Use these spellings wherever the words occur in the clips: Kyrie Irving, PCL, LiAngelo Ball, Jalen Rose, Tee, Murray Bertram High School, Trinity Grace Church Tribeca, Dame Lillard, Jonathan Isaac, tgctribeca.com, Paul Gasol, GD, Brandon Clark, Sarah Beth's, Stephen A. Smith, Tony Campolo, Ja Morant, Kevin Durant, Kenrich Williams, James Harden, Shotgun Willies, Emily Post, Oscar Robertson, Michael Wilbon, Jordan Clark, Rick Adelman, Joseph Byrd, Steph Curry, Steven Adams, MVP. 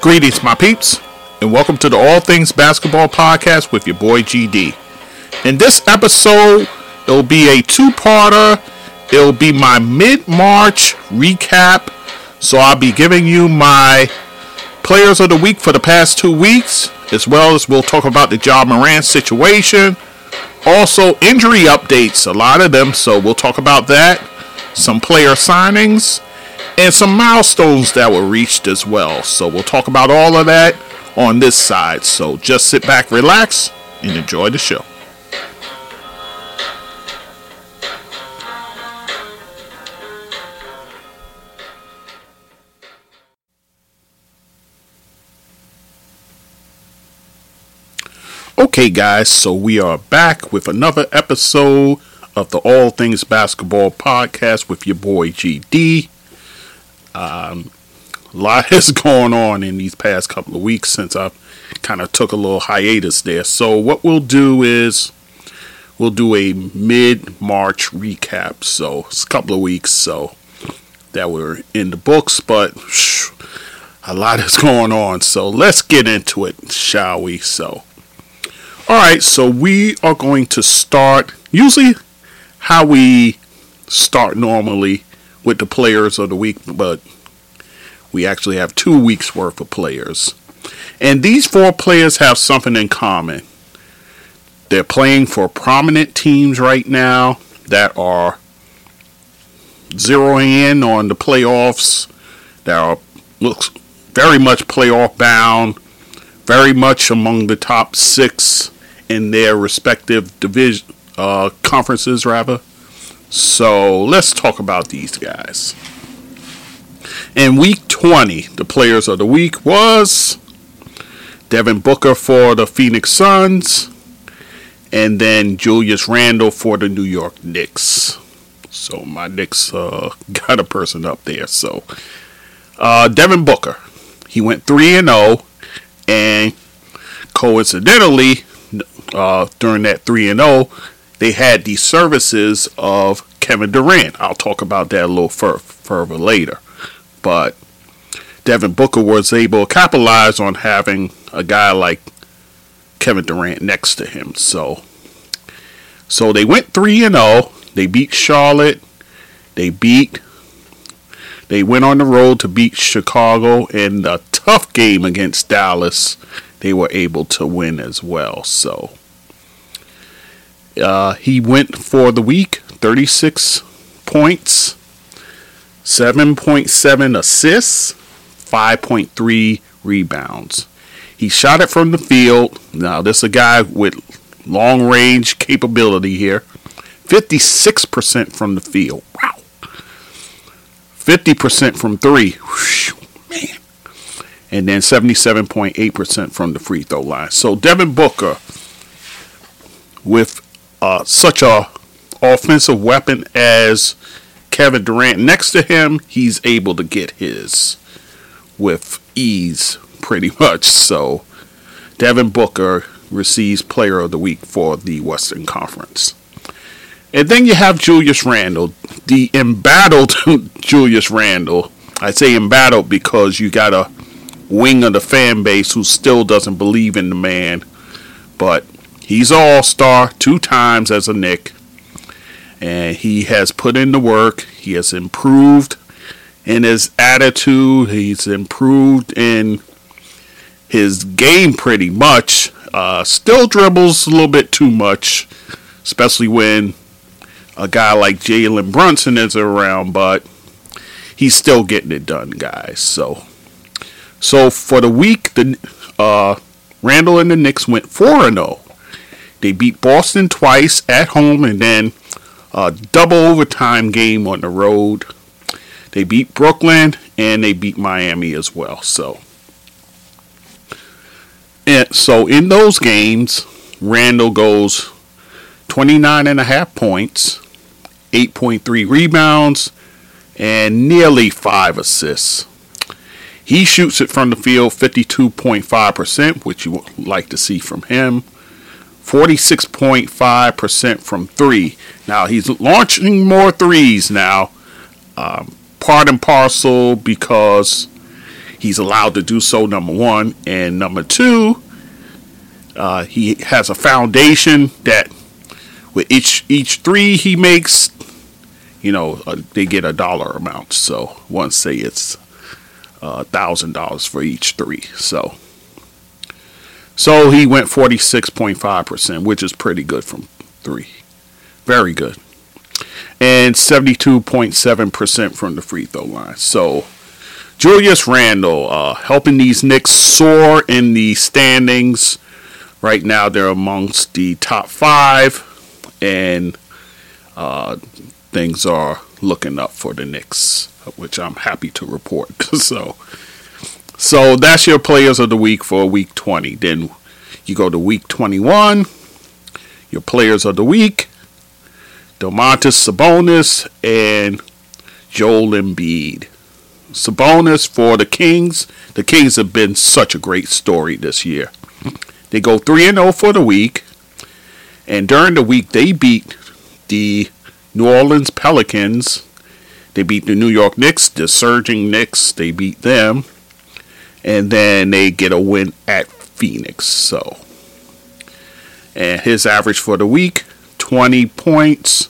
Greetings, my peeps, and welcome to the All Things Basketball Podcast with your boy GD. In this episode, it'll be a two-parter. It'll be my mid-March recap. So I'll be giving you my players of the week for the past 2 weeks, as well as we'll talk about the Ja Morant situation. Also, injury updates, a lot of them, so we'll talk about that. Some player signings. And some milestones that were reached as well. So we'll talk about all of that on this side. So just sit back, relax, and enjoy the show. Okay, guys, so we are back with another episode of the All Things Basketball Podcast with your boy GD. A lot has gone on in these past couple of weeks since I kind of took a little hiatus there. So what we'll do is we'll do a mid-March recap. So it's a couple of weeks so that we're in the books, but a lot is going on. So let's get into it, shall we? So, all right. So we are going to start usually how we start normally with the players of the week, but we actually have 2 weeks worth of players, and these four players have something in common. They're playing for prominent teams right now that are zeroing in on the playoffs, that are looks very much playoff bound, very much among the top six in their respective division conferences rather. So let's talk about these guys. In week 20, the players of the week was Devin Booker for the Phoenix Suns, and then Julius Randle for the New York Knicks. So my Knicks got a person up there. So Devin Booker, he went 3-0, and coincidentally, during that 3-0, they had the services of Kevin Durant. I'll talk about that a little further later. But Devin Booker was able to capitalize on having a guy like Kevin Durant next to him. So they went 3-0. They beat Charlotte. They went on the road to beat Chicago. And a tough game against Dallas, they were able to win as well. So he went for the week, 36 points, 7.7 assists, 5.3 rebounds. He shot it from the field. Now, this is a guy with long-range capability here. 56% from the field. Wow. 50% from three. Whew, man. And then 77.8% from the free throw line. So, Devin Booker, with such a offensive weapon as Kevin Durant next to him, he's able to get his with ease, pretty much. So Devin Booker receives Player of the Week for the Western Conference. And then you have Julius Randle, the embattled Julius Randle. I say embattled because you got a wing of the fan base who still doesn't believe in the man, but he's an all-star 2 times as a Knick, and he has put in the work. He has improved in his attitude. He's improved in his game pretty much. Still dribbles a little bit too much, especially when a guy like Jalen Brunson is around, but he's still getting it done, guys. So for the week, the Randle and the Knicks went 4-0. They beat Boston twice at home and then a double overtime game on the road. They beat Brooklyn and they beat Miami as well. So in those games, Randle goes 29.5 points, 8.3 rebounds, and nearly 5 assists. He shoots it from the field 52.5%, which you would like to see from him. 46.5% from three. Now, he's launching more threes now. Part and parcel because he's allowed to do so, number one. And number two, he has a foundation that with each three he makes, you know, they get a dollar amount. So once, say it's $1,000 for each three. So he went 46.5%, which is pretty good from three. Very good. And 72.7% from the free throw line. So Julius Randle helping these Knicks soar in the standings. Right now they're amongst the top five, and things are looking up for the Knicks, which I'm happy to report. So that's your players of the week for week 20. Then you go to week 21, your players of the week, Domantas Sabonis and Joel Embiid. Sabonis for the Kings. The Kings have been such a great story this year. They go 3-0 for the week. And during the week, they beat the New Orleans Pelicans. They beat the New York Knicks, the surging Knicks. They beat them. And then they get a win at Phoenix. And his average for the week, 20 points,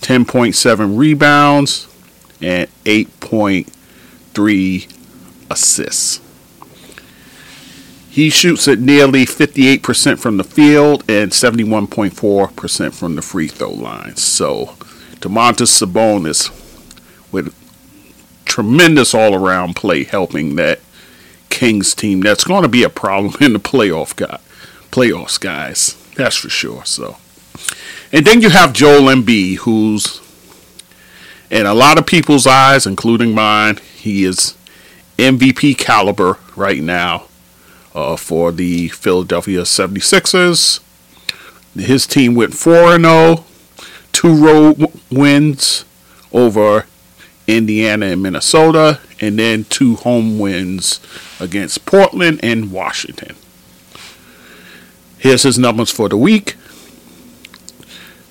10.7 rebounds, and 8.3 assists. He shoots at nearly 58% from the field and 71.4% from the free throw line. So, Domantas Sabonis with tremendous all-around play helping that Kings team. That's going to be a problem in the playoffs, guys. That's for sure. So, and then you have Joel Embiid, who's in a lot of people's eyes, including mine, he is MVP caliber right now. For the Philadelphia 76ers. His team went 4-0. 2 road wins over Indiana and Minnesota. And then 2 home wins against Portland and Washington. Here's his numbers for the week.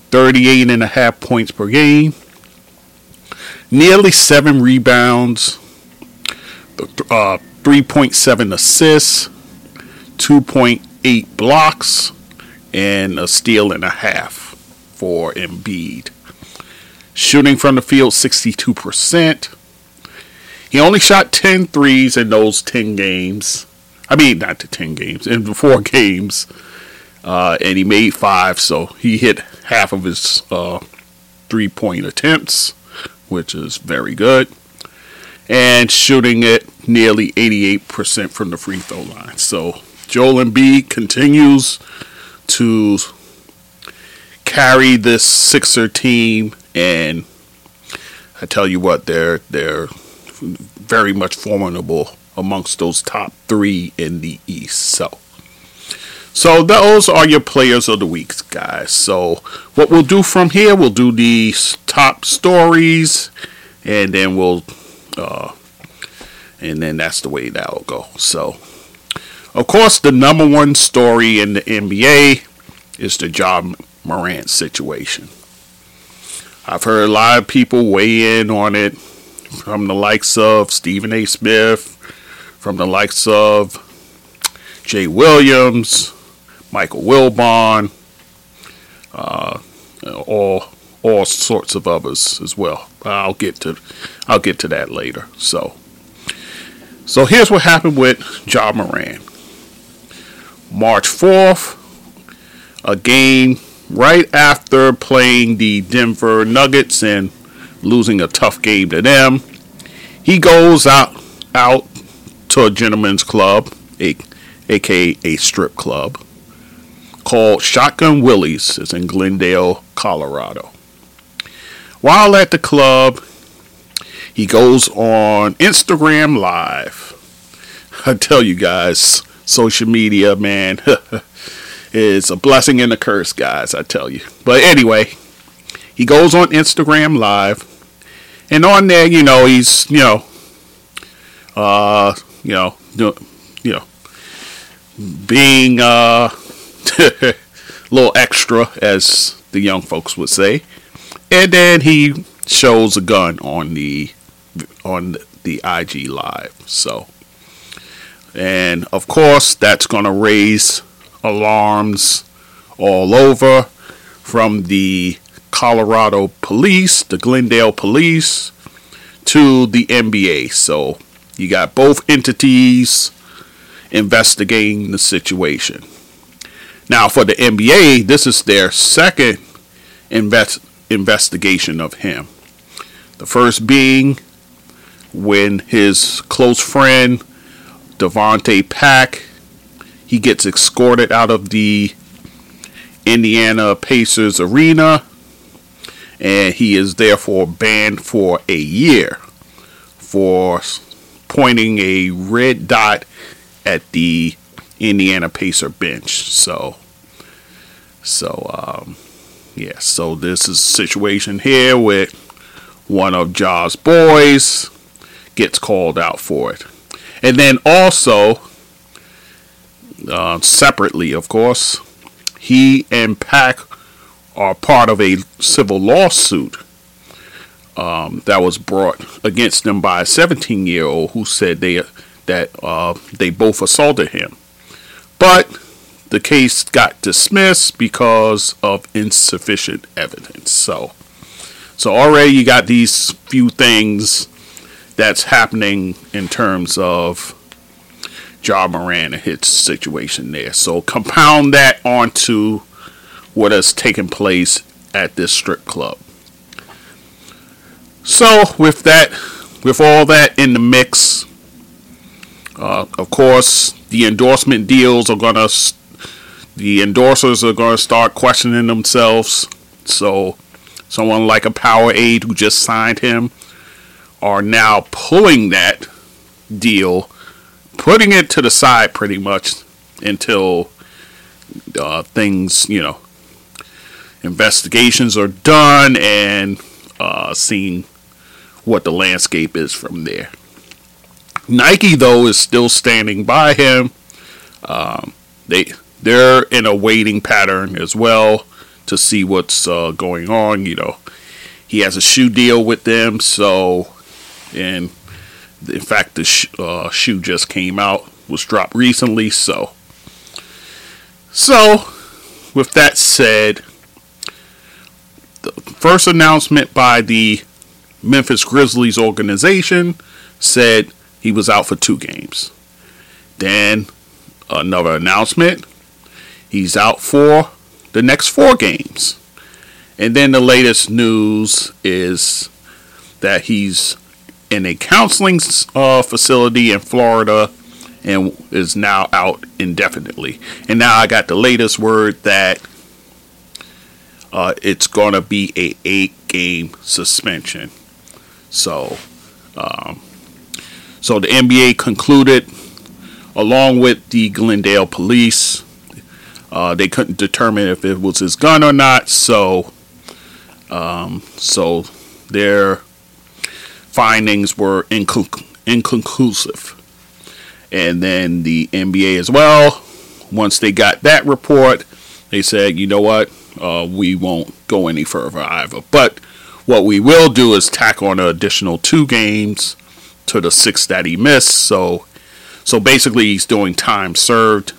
38.5 points per game. Nearly 7 rebounds. 3.7 assists. 2.8 blocks, and a steal and a half for Embiid. Shooting from the field, 62%. He only shot 10 threes in those 10 games. I mean, not the 10 games, in the 4 games. And he made 5, so he hit half of his 3-point attempts, which is very good. And shooting it nearly 88% from the free throw line. So Joel Embiid continues to carry this Sixer team, and I tell you what, they're very much formidable amongst those top 3 in the East. So those are your players of the week, guys. So what we'll do from here, we'll do the top stories, and then we'll that's the way that'll go. So, of course, the number one story in the NBA is the Ja Morant situation. I've heard a lot of people weigh in on it, from the likes of Stephen A. Smith, from the likes of Jay Williams, Michael Wilbon, all sorts of others as well. I'll get to that later. So here's what happened with Ja Morant. March 4th, a game right after playing the Denver Nuggets and losing a tough game to them, he goes out to a gentleman's club, aka a strip club, called Shotgun Willies. It's in Glendale, Colorado. While at the club, he goes on Instagram Live. I tell you guys, social media, man, is a blessing and a curse, guys, I tell you. But anyway, he goes on Instagram Live, and on there, you know, he's, being a little extra, as the young folks would say. And then he shows a gun on the IG Live. So And, of course, that's going to raise alarms all over, from the Colorado police, the Glendale police, to the NBA. So you got both entities investigating the situation. Now, for the NBA, this is their second investigation of him. The first being when his close friend, Devontae Pack, he gets escorted out of the Indiana Pacers arena, and he is therefore banned for a year for pointing a red dot at the Indiana Pacer bench. So this is a situation here with one of Ja's boys gets called out for it. And then also, separately, of course, he and Pack are part of a civil lawsuit that was brought against them by a 17-year-old who said that they both assaulted him. But the case got dismissed because of insufficient evidence. So already you got these few things that's happening in terms of Ja Morant and his situation there. So compound that onto what has taken place at this strip club. So with all that in the mix, of course, the endorsers are going to start questioning themselves. So someone like a Powerade, who just signed him, are now pulling that deal, putting it to the side pretty much until investigations are done and seeing what the landscape is from there. Nike, though, is still standing by him. They're in a waiting pattern as well to see what's going on. He has a shoe deal with them, and in fact, the shoe just came out, was dropped recently. So with that said, the first announcement by the Memphis Grizzlies organization said he was out for 2 games. Then another announcement, he's out for the next 4 games. And then the latest news is that he's in a counseling facility in Florida and is now out indefinitely. And now I got the latest word that it's going to be a 8-game suspension. So the NBA concluded, along with the Glendale police, they couldn't determine if it was his gun or not. So their findings were inconclusive. And then the NBA as well, once they got that report, they said, you know what, we won't go any further either. But what we will do is tack on an additional 2 games to the 6 that he missed. So basically he's doing time served.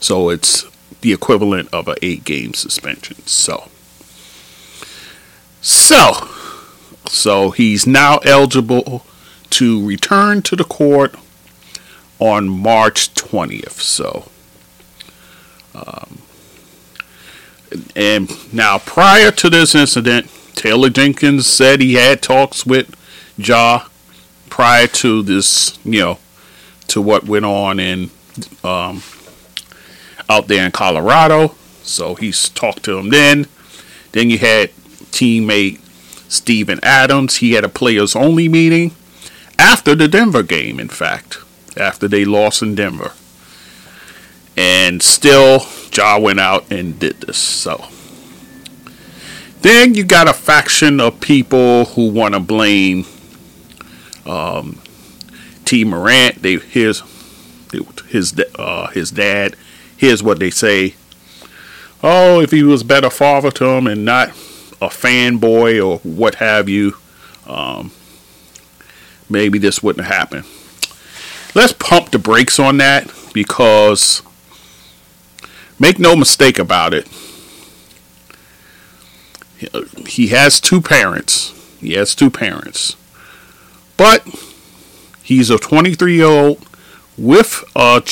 So it's the equivalent of an 8-game suspension. So he's now eligible to return to the court on March 20th. And now, prior to this incident, Taylor Jenkins said he had talks with Ja prior to this, to what went on in out there in Colorado. So he's talked to him then. Then you had teammate Steven Adams. He had a players only meeting after the Denver game, in fact, after they lost in Denver. And still, Ja went out and did this. So then you got a faction of people who want to blame T. Morant. His dad. Here's what they say: oh, if he was better father to him and not a fanboy or what have you, maybe this wouldn't happen. Let's pump the brakes on that, because make no mistake about it, he has two parents. He has two parents. But he's a 23-year-old with a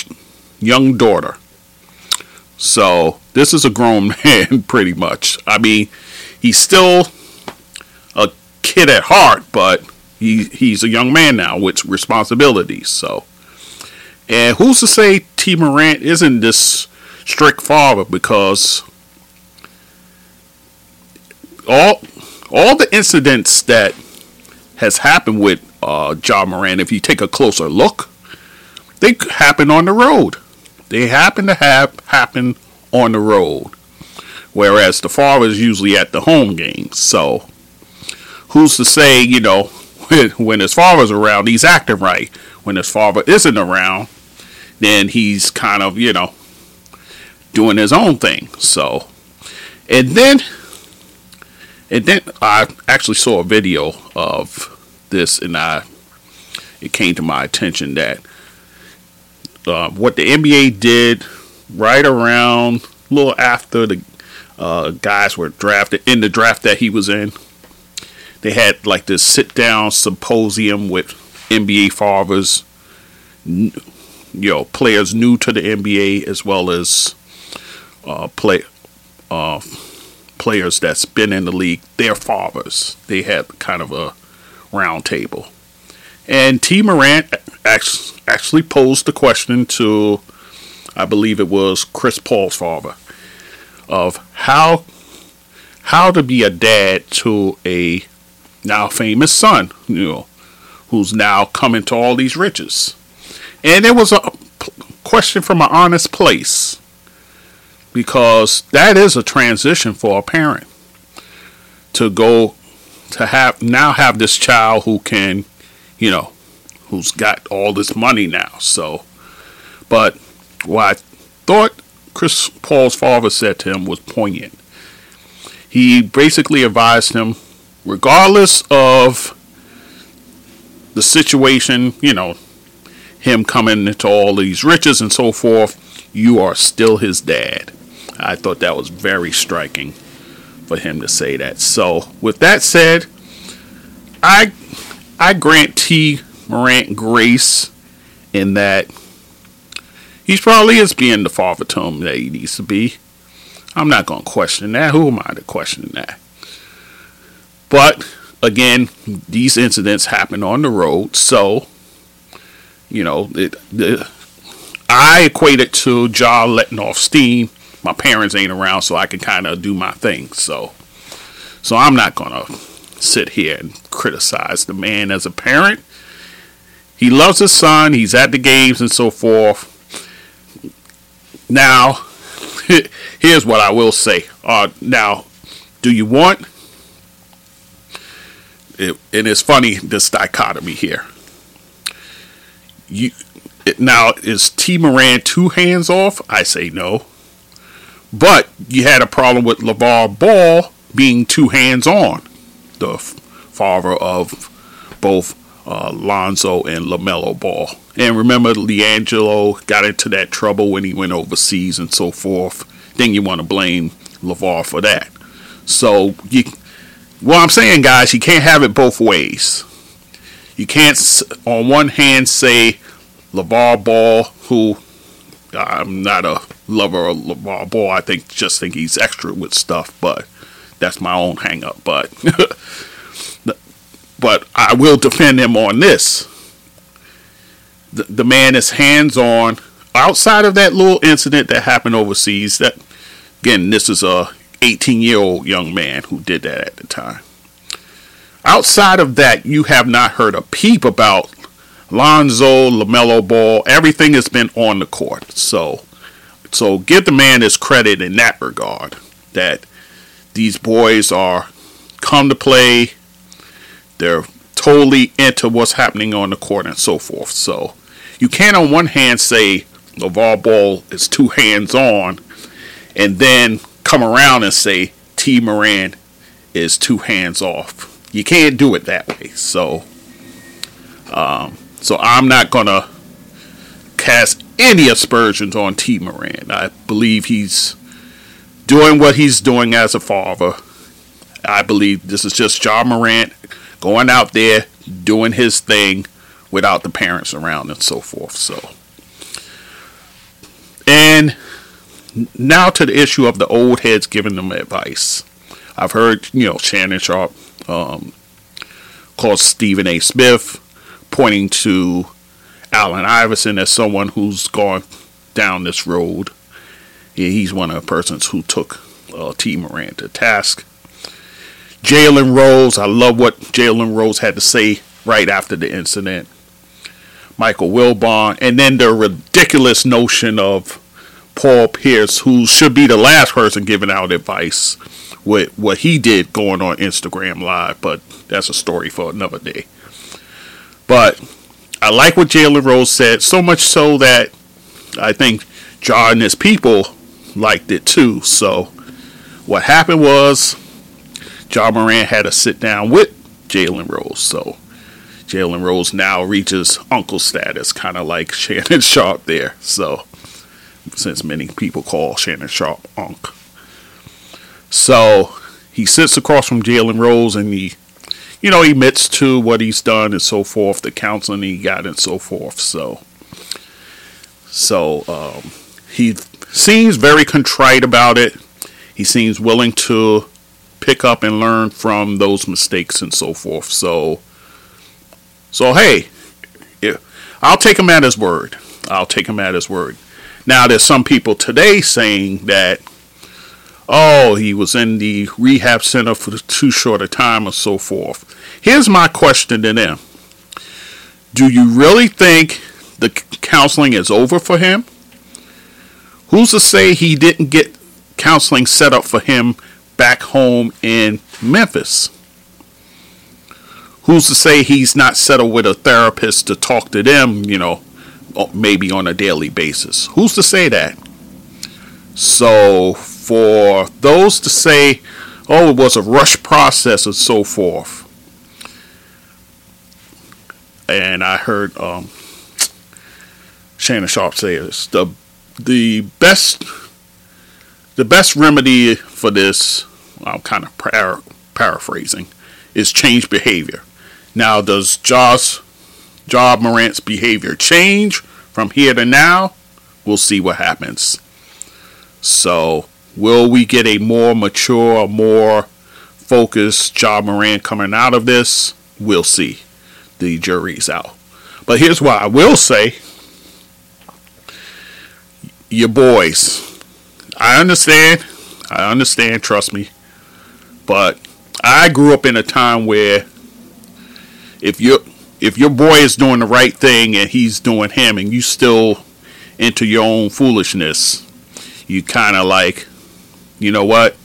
young daughter. So this is a grown man, pretty much. I mean, he's still a kid at heart, but he's a young man now with responsibilities. So, and who's to say T. Morant isn't this strict father? Because all the incidents that has happened with Ja Morant, if you take a closer look, they happen on the road. They happen to have happen on the road, whereas the father is usually at the home games. So who's to say, you know, when his father's around, he's acting right. When his father isn't around, then he's kind of, you know, doing his own thing. So, and then I actually saw a video of this, and it came to my attention that what the NBA did right around a little after the guys were drafted, in the draft that he was in, they had like this sit-down symposium with NBA fathers, you know, players new to the NBA, as well as players that's been in the league, their fathers. They had kind of a round table. And T. Morant actually posed the question to, I believe it was Chris Paul's father, of how to be a dad to a now famous son, you know, who's now coming to all these riches. And it was a question from an honest place, because that is a transition for a parent to go to have this child who can, you know, who's got all this money now. So, but what I thought Chris Paul's father said to him was poignant. He basically advised him, regardless of the situation, you know, him coming into all these riches and so forth, you are still his dad. I thought that was very striking for him to say that. So, with that said, I grant T. Morant grace in that he probably is being the father to him that he needs to be. I'm not going to question that. Who am I to question that? But, again, these incidents happen on the road. So, you know, I equate it to Ja letting off steam. My parents ain't around, so I can kind of do my thing. So I'm not going to sit here and criticize the man as a parent. He loves his son. He's at the games and so forth. Now, here's what I will say. Now, do you want it? And it's funny, this dichotomy here. Now, is T. Morant too hands off? I say no. But you had a problem with LaVar Ball being too hands-on, the father of both Lonzo and LaMelo Ball. And remember, LiAngelo got into that trouble when he went overseas and so forth. Then you want to blame LaVar for that. So, what I'm saying, guys, you can't have it both ways. You can't, on one hand, say LaVar Ball, who I'm not a lover of LaVar Ball. I think he's extra with stuff, but that's my own hang up. But I will defend him on this. The man is hands on. Outside of that little incident that happened overseas, that again, this is a 18-year-old young man who did that at the time. Outside of that, you have not heard a peep about Lonzo, LaMelo Ball. Everything has been on the court. So give the man his credit in that regard, that these boys are come to play. They're totally into what's happening on the court and so forth. So you can't on one hand say LaVar Ball is too hands-on and then come around and say T. Morant is too hands-off. You can't do it that way. So I'm not going to cast any aspersions on T. Moran. I believe he's doing what he's doing as a father. I believe this is just Ja Morant going out there, doing his thing without the parents around and so forth. So, and now to the issue of the old heads giving them advice. I've heard, Shannon Sharp called Stephen A. Smith, pointing to Allen Iverson as someone who's gone down this road. He's one of the persons who took T. Moran to task. Jalen Rose, I love what Jalen Rose had to say right after the incident. Michael Wilbon, and then the ridiculous notion of Paul Pierce, who should be the last person giving out advice with what he did going on Instagram Live, but that's a story for another day. But I like what Jalen Rose said, so much so that I think Ja and his people liked it too. So what happened was Ja Morant had a sit down with Jalen Rose. So Jalen Rose now reaches uncle status, kind of like Shannon Sharp there. So since many people call Shannon Sharp Unc. So he sits across from Jalen Rose and he, he admits to what he's done and so forth, the counseling he got and so forth. So he seems very contrite about it. He seems willing to pick up and learn from those mistakes and so forth. So hey, I'll take him at his word. Now, there's some people today saying that, oh, he was in the rehab center for too short a time or so forth. Here's my question to them. Do you really think the counseling is over for him? Who's to say he didn't get counseling set up for him back home in Memphis? Who's to say he's not settled with a therapist to talk to them, maybe on a daily basis? Who's to say that? So for those to say, oh, it was a rush process and so forth. And I heard Shannon Sharp say this, the best remedy for this, I'm kind of paraphrasing, is change behavior. Now, does Ja Morant's behavior change from here to now? We'll see what happens. So, will we get a more mature, more focused Ja Morant coming out of this? We'll see. The jury's out. But here's what I will say. Your boys, I understand, trust me. But I grew up in a time where if your boy is doing the right thing and he's doing him and you still into your own foolishness, you kind of like, you know what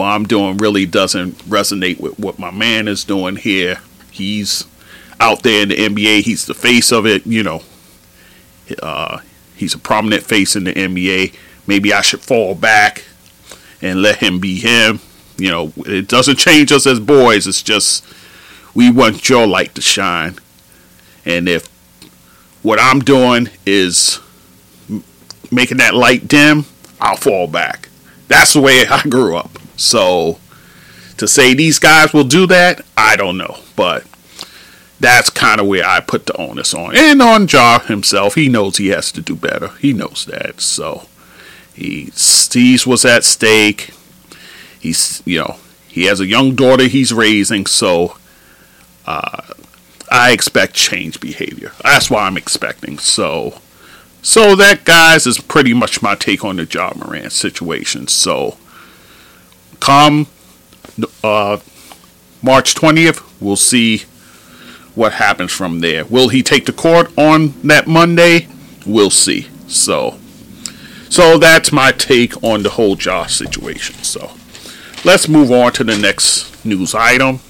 I'm doing really doesn't resonate with what my man is doing here. He's out there in the NBA. He's the face of it. He's a prominent face in the NBA. Maybe I should fall back and let him be him. It doesn't change us as boys. It's just we want your light to shine. And if what I'm doing is making that light dim, I'll fall back. That's the way I grew up. So to say these guys will do that, I don't know. But that's kind of where I put the onus on. And on Ja himself, he knows he has to do better. He knows that. So he sees what's at stake. He's, he has a young daughter he's raising. So I expect change behavior. That's what I'm expecting. So that, guys, is pretty much my take on the Ja Morant situation. So come March 20th, we'll see what happens from there. Will he take the court on that Monday? We'll see. So that's my take on the whole Ja situation. So let's move on to the next news item.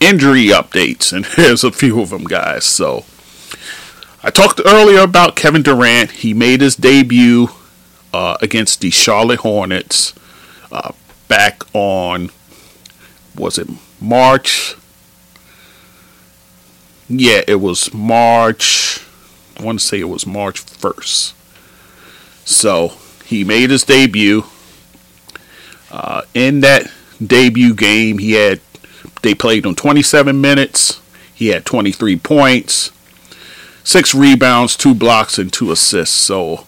Injury updates. And there's a few of them, guys. So I talked earlier about Kevin Durant. He made his debut against the Charlotte Hornets back on, was it March Yeah, it was March. I want to say it was March 1st. So he made his debut. In that debut game, they played him 27 minutes. He had 23 points, 6 rebounds, 2 blocks, and 2 assists. So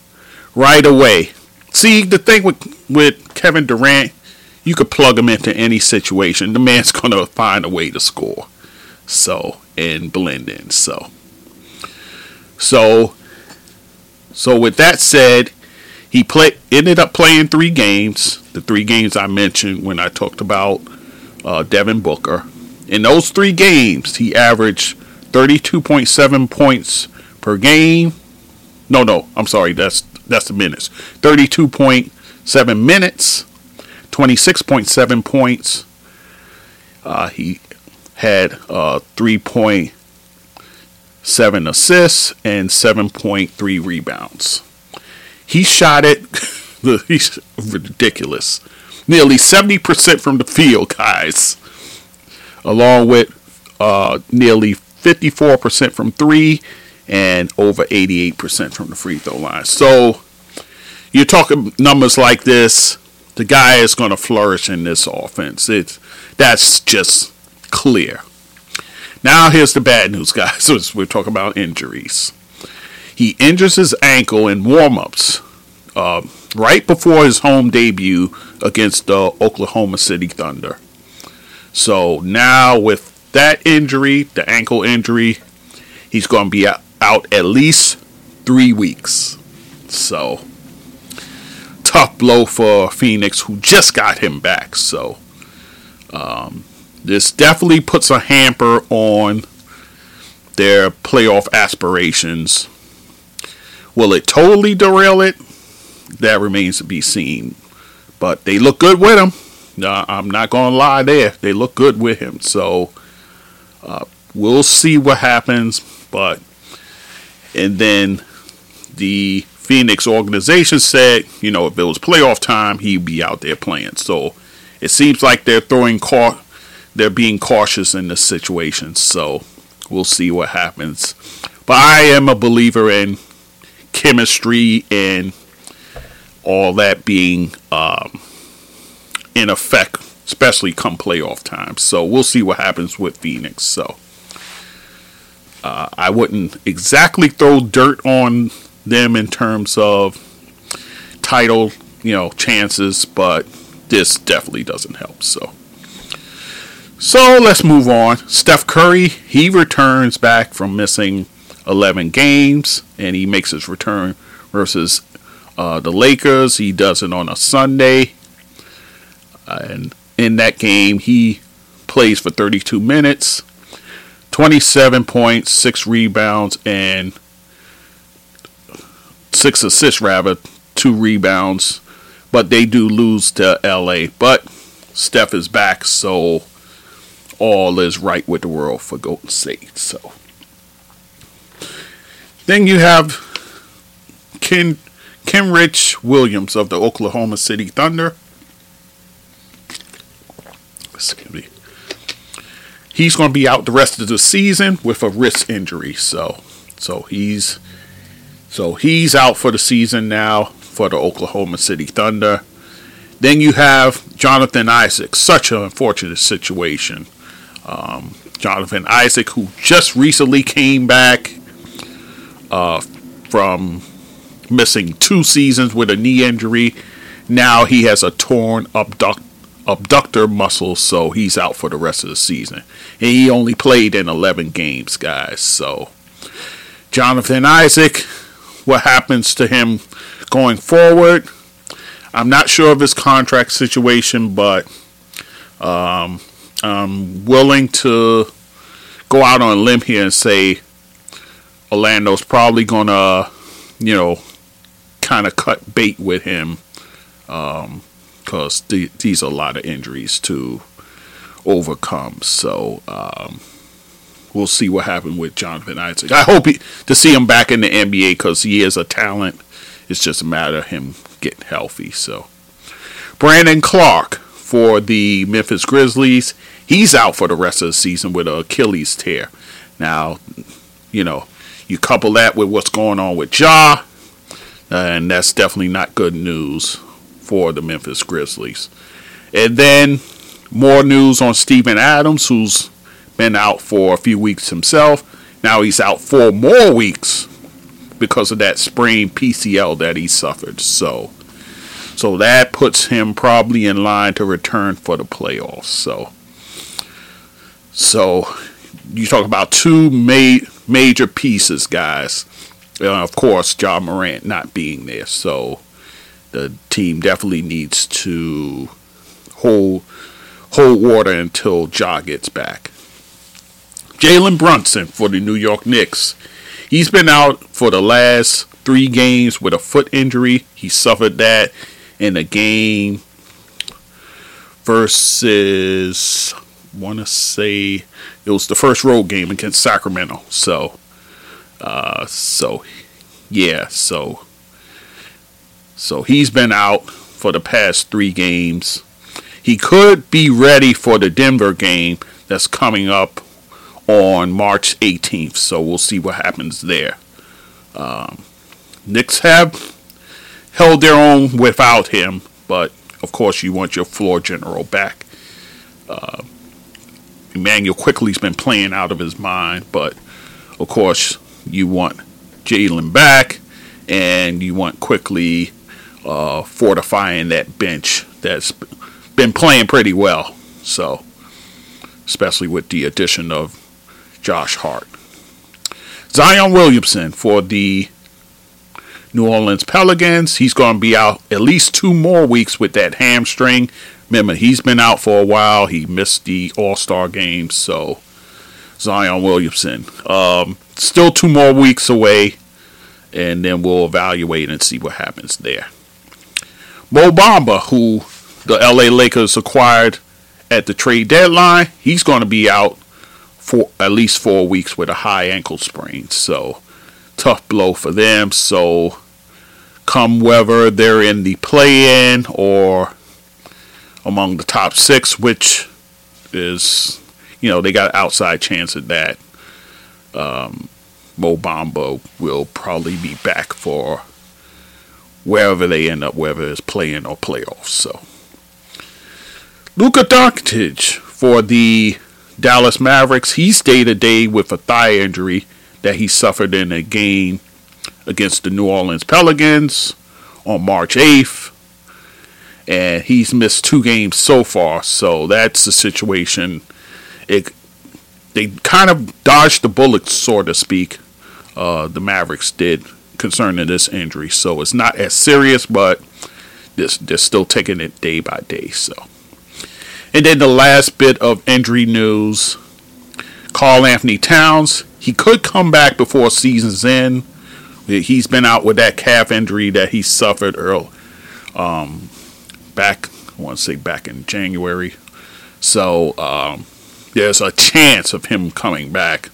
right away, see the thing with Kevin Durant, you could plug him into any situation. The man's gonna find a way to score. So and blend in. So with that said, he ended up playing 3 games. The 3 games I mentioned when I talked about Devin Booker. In those 3 games, he averaged 32.7 points per game. No, I'm sorry. That's the minutes. 32.7 minutes, 26.7 points. He had 3.7 assists and 7.3 rebounds. He shot it. He's ridiculous. Nearly 70% from the field, guys. Along with nearly 54% from 3 and over 88% from the free throw line. So you're talking numbers like this. The guy is going to flourish in this offense. That's just clear. Now here's the bad news, guys. We're talking about injuries. He injures his ankle in warm-ups right before his home debut against the Oklahoma City Thunder. So now with that injury, the ankle injury, he's going to be out at least 3 weeks. So tough blow for Phoenix, who just got him back. So this definitely puts a hamper on their playoff aspirations. Will it totally derail it? That remains to be seen. But they look good with him. I'm not going to lie there. They look good with him. So we'll see what happens. And then the Phoenix organization said, if it was playoff time, he'd be out there playing. So it seems like they're being cautious in this situation. So we'll see what happens. But I am a believer in chemistry and all that being in effect, especially come playoff time. So we'll see what happens with Phoenix. So I wouldn't exactly throw dirt on them in terms of title, chances, but this definitely doesn't help. So let's move on. Steph Curry, he returns back from missing 11 games, and he makes his return versus the Lakers. He does it on a Sunday. And in that game, he plays for 32 minutes, 27 points, 6 rebounds, and 6 assists, 2 rebounds. But they do lose to LA. But Steph is back, so all is right with the world for Golden State. So then you have Kenrich Williams of the Oklahoma City Thunder. Excuse me. He's going to be out the rest of the season with a wrist injury. So he's out for the season now for the Oklahoma City Thunder. Then you have Jonathan Isaac. Such an unfortunate situation. Jonathan Isaac, who just recently came back from missing 2 seasons with a knee injury. Now he has a torn abductor muscle, so he's out for the rest of the season. And he only played in 11 games, guys. So Jonathan Isaac, what happens to him going forward? I'm not sure of his contract situation, but I'm willing to go out on a limb here and say Orlando's probably going to, kind of cut bait with him because these are a lot of injuries to overcome. So we'll see what happened with Jonathan Isaac. I hope to see him back in the NBA because he is a talent. It's just a matter of him getting healthy. So Brandon Clark for the Memphis Grizzlies. He's out for the rest of the season with an Achilles tear. Now, you know, you couple that with what's going on with Ja, and that's definitely not good news for the Memphis Grizzlies. And then more news on Steven Adams, who's been out for a few weeks himself. Now he's out 4 more weeks because of that sprained PCL that he suffered. So that puts him probably in line to return for the playoffs. So you talk about 2 major pieces, guys. Of course, Ja Morant not being there. So the team definitely needs to hold water until Ja gets back. Jalen Brunson for the New York Knicks. He's been out for the last 3 games with a foot injury. He suffered that in a game versus, I want to say, it was the first road game against Sacramento. So he's been out for the past 3 games. He could be ready for the Denver game that's coming up on March 18th. So we'll see what happens there. Knicks have held their own without him, but of course you want your floor general back. Immanuel Quickley's been playing out of his mind, but of course you want Jalen back, and you want Quickley fortifying that bench that's been playing pretty well. So, especially with the addition of Josh Hart. Zion Williamson for the New Orleans Pelicans. He's going to be out at least 2 more weeks with that hamstring. Remember, he's been out for a while. He missed the All-Star game. So, Zion Williamson. Still 2 more weeks away. And then we'll evaluate and see what happens there. Mo Bamba, who the LA Lakers acquired at the trade deadline, he's going to be out for at least 4 weeks with a high ankle sprain. So, tough blow for them. So, come whether they're in the play-in or among the top 6, which is, you know, they got an outside chance at that. Mo Bamba will probably be back for wherever they end up, whether it's play-in or playoffs. So, Luka Doncic for the Dallas Mavericks. He stayed a day with a thigh injury that he suffered in a game against the New Orleans Pelicans on March 8th. And he's missed 2 games so far. So that's the situation. They kind of dodged the bullet, so to speak. The Mavericks did concerning this injury. So it's not as serious, but they're still taking it day by day. So, and then the last bit of injury news, Karl Anthony Towns. He could come back before season's end. He's been out with that calf injury that he suffered early, back in January. So there's a chance of him coming back.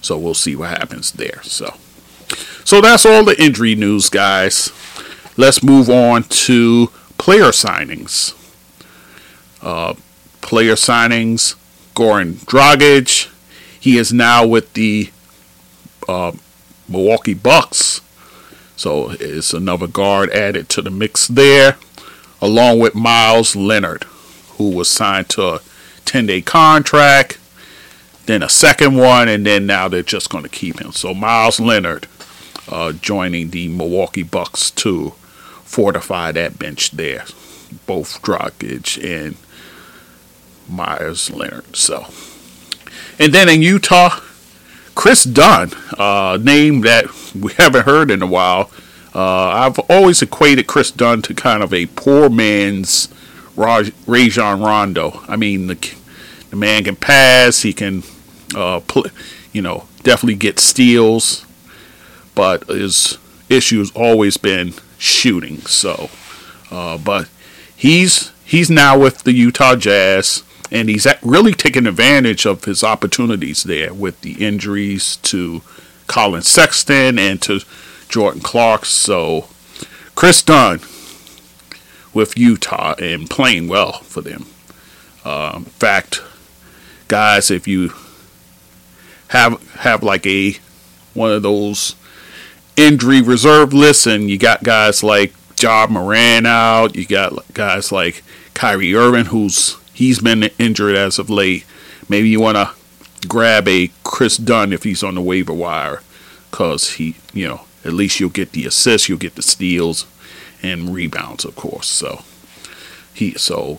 So we'll see what happens there. So that's all the injury news, guys. Let's move on to player signings. Goran Dragic. He is now with the Milwaukee Bucks. So it's another guard added to the mix there, along with Meyers Leonard, who was signed to a 10-day contract, then a second one, and then now they're just going to keep him. So Meyers Leonard joining the Milwaukee Bucks to fortify that bench there, both Dragic and Meyers Leonard. So, and then in Utah, Chris Dunn, a name that we haven't heard in a while. I've always equated Chris Dunn to kind of a poor man's Rajon Rondo. I mean, the man can pass. He can, definitely get steals. But his issue's always been shooting. So, but he's now with the Utah Jazz. And he's really taking advantage of his opportunities there with the injuries to Colin Sexton and to Jordan Clark. So, Chris Dunn with Utah and playing well for them. In fact, guys, if you have like a one of those injury reserve lists, and you got guys like Ja Morant out, you got guys like Kyrie Irving, he's been injured as of late. Maybe you want to grab a Chris Dunn if he's on the waiver wire, because at least you'll get the assists, you'll get the steals and rebounds, of course. So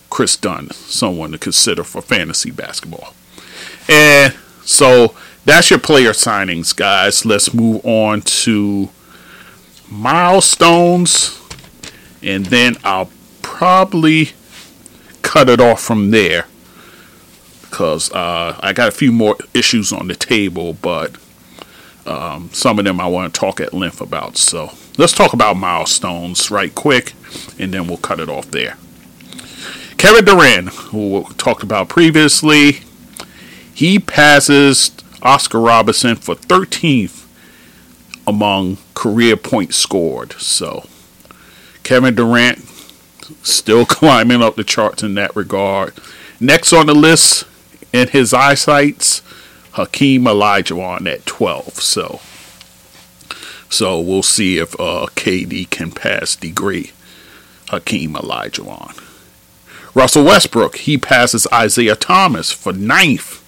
Chris Dunn, someone to consider for fantasy basketball. And so that's your player signings, guys. Let's move on to milestones, and then I'll probably cut it off from there, because I got a few more issues on the table, but some of them I want to talk at length about. So let's talk about milestones right quick, and then we'll cut it off there. Kevin Durant, who we talked about previously, he passes Oscar Robertson for 13th among career points scored. So Kevin Durant still climbing up the charts in that regard. Next on the list in his eyesight's Hakeem Olajuwon at 12. So we'll see if KD can pass the great Hakeem Olajuwon. Russell Westbrook, he passes Isaiah Thomas for 9th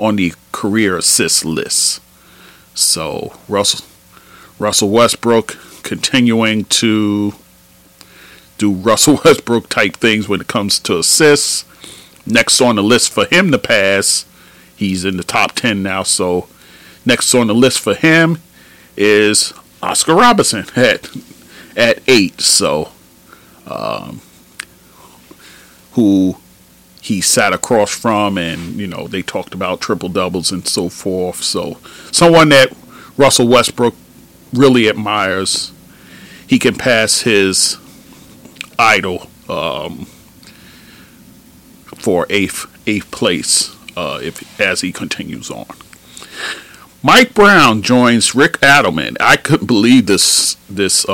on the career assist list. So Russell Westbrook continuing to do Russell Westbrook type things when it comes to assists. Next on the list for him to pass, he's in the top 10 now. So next on the list for him is Oscar Robertson at 8. So who he sat across from, and they talked about triple doubles and so forth. So someone that Russell Westbrook really admires. He can pass his idol for eighth place as he continues on. Mike Brown joins Rick Adelman. I couldn't believe this this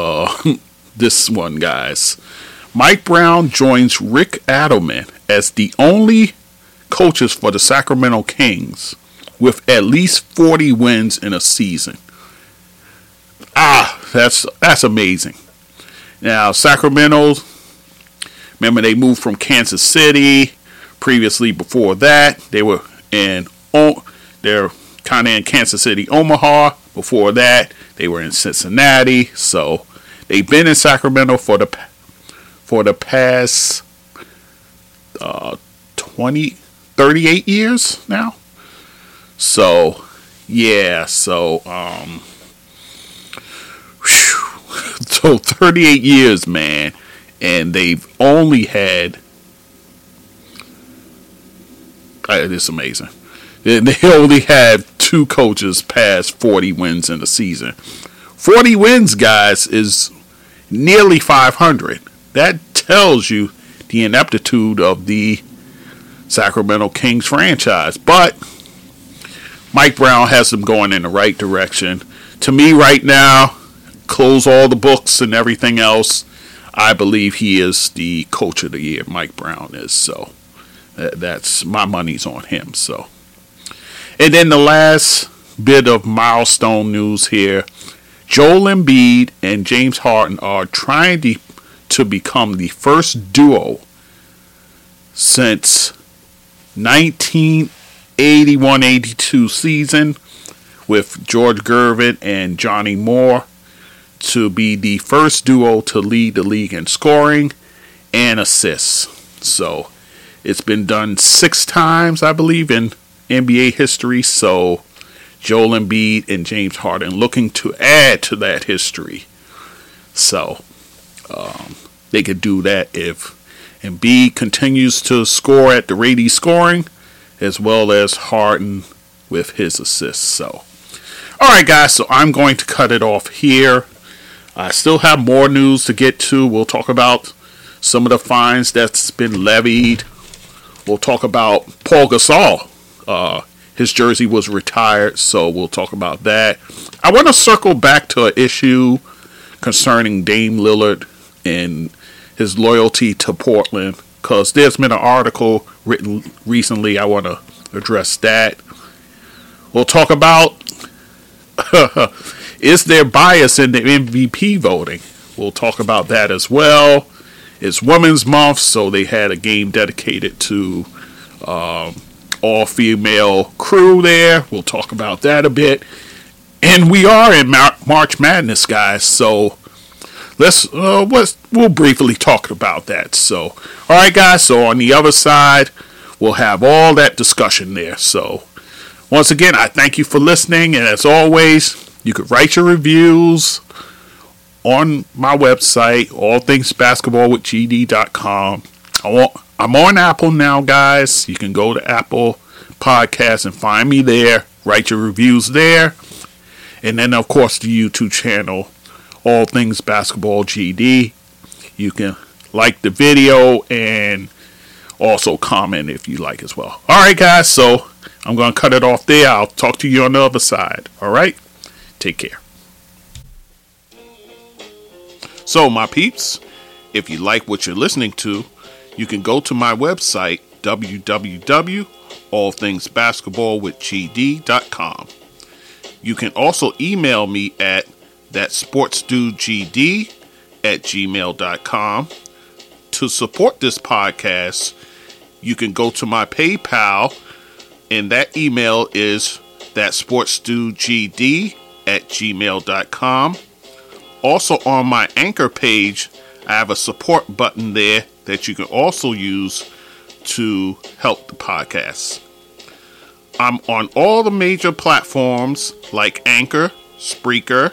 one, guys. Mike Brown joins Rick Adelman as the only coaches for the Sacramento Kings with at least 40 wins in a season. That's amazing. Now, Sacramento, remember they moved from Kansas City. Previously, before that, they were they're kind of in Kansas City, Omaha. Before that, they were in Cincinnati. So they've been in Sacramento for the past 38 years now. So, yeah. So, so 38 years, man. And they've only had... it's amazing. They only had 2 coaches pass 40 wins in the season. 40 wins, guys, is nearly 500. That tells you the ineptitude of the Sacramento Kings franchise. But Mike Brown has them going in the right direction. To me right now, close all the books and everything else, I believe he is the coach of the year. Mike Brown is. So that's my money's on him. So, and then the last bit of milestone news here. Joel Embiid and James Harden are trying to become the first duo since 1981-82 season with George Gervin and Johnny Moore to be the first duo to lead the league in scoring and assists. So it's been done 6 times, I believe, in NBA history. So Joel Embiid and James Harden looking to add to that history. So they could do that if Embiid continues to score at the rate he's scoring, as well as Harden with his assists. So, all right, guys, so I'm going to cut it off here. I still have more news to get to. We'll talk about some of the fines that's been levied. We'll talk about Paul Gasol. His jersey was retired, so we'll talk about that. I want to circle back to an issue concerning Dame Lillard and his loyalty to Portland, because there's been an article written recently. I want to address that. We'll talk about is there bias in the MVP voting? We'll talk about that as well. It's Women's Month, so they had a game dedicated to all-female crew there. We'll talk about that a bit. And we are in March Madness, guys, so we'll briefly talk about that. So, all right, guys, so on the other side, we'll have all that discussion there. So, once again, I thank you for listening, and as always, you could write your reviews on my website, allthingsbasketballwithgd.com. I'm on Apple now, guys. You can go to Apple Podcasts and find me there. Write your reviews there. And then, of course, the YouTube channel, All Things Basketball GD. You can like the video and also comment if you like as well. All right, guys. So I'm going to cut it off there. I'll talk to you on the other side. All right. Take care. So, my peeps, if you like what you're listening to, you can go to my website, www.allthingsbasketballwithgd.com. You can also email me at thatsportsdudegd@gmail.com. To support this podcast, you can go to my PayPal, and that email is thatsportsdudegd@gmail.com. Also on my Anchor page, I have a support button there that you can also use to help the podcast. I'm on all the major platforms like Anchor, Spreaker,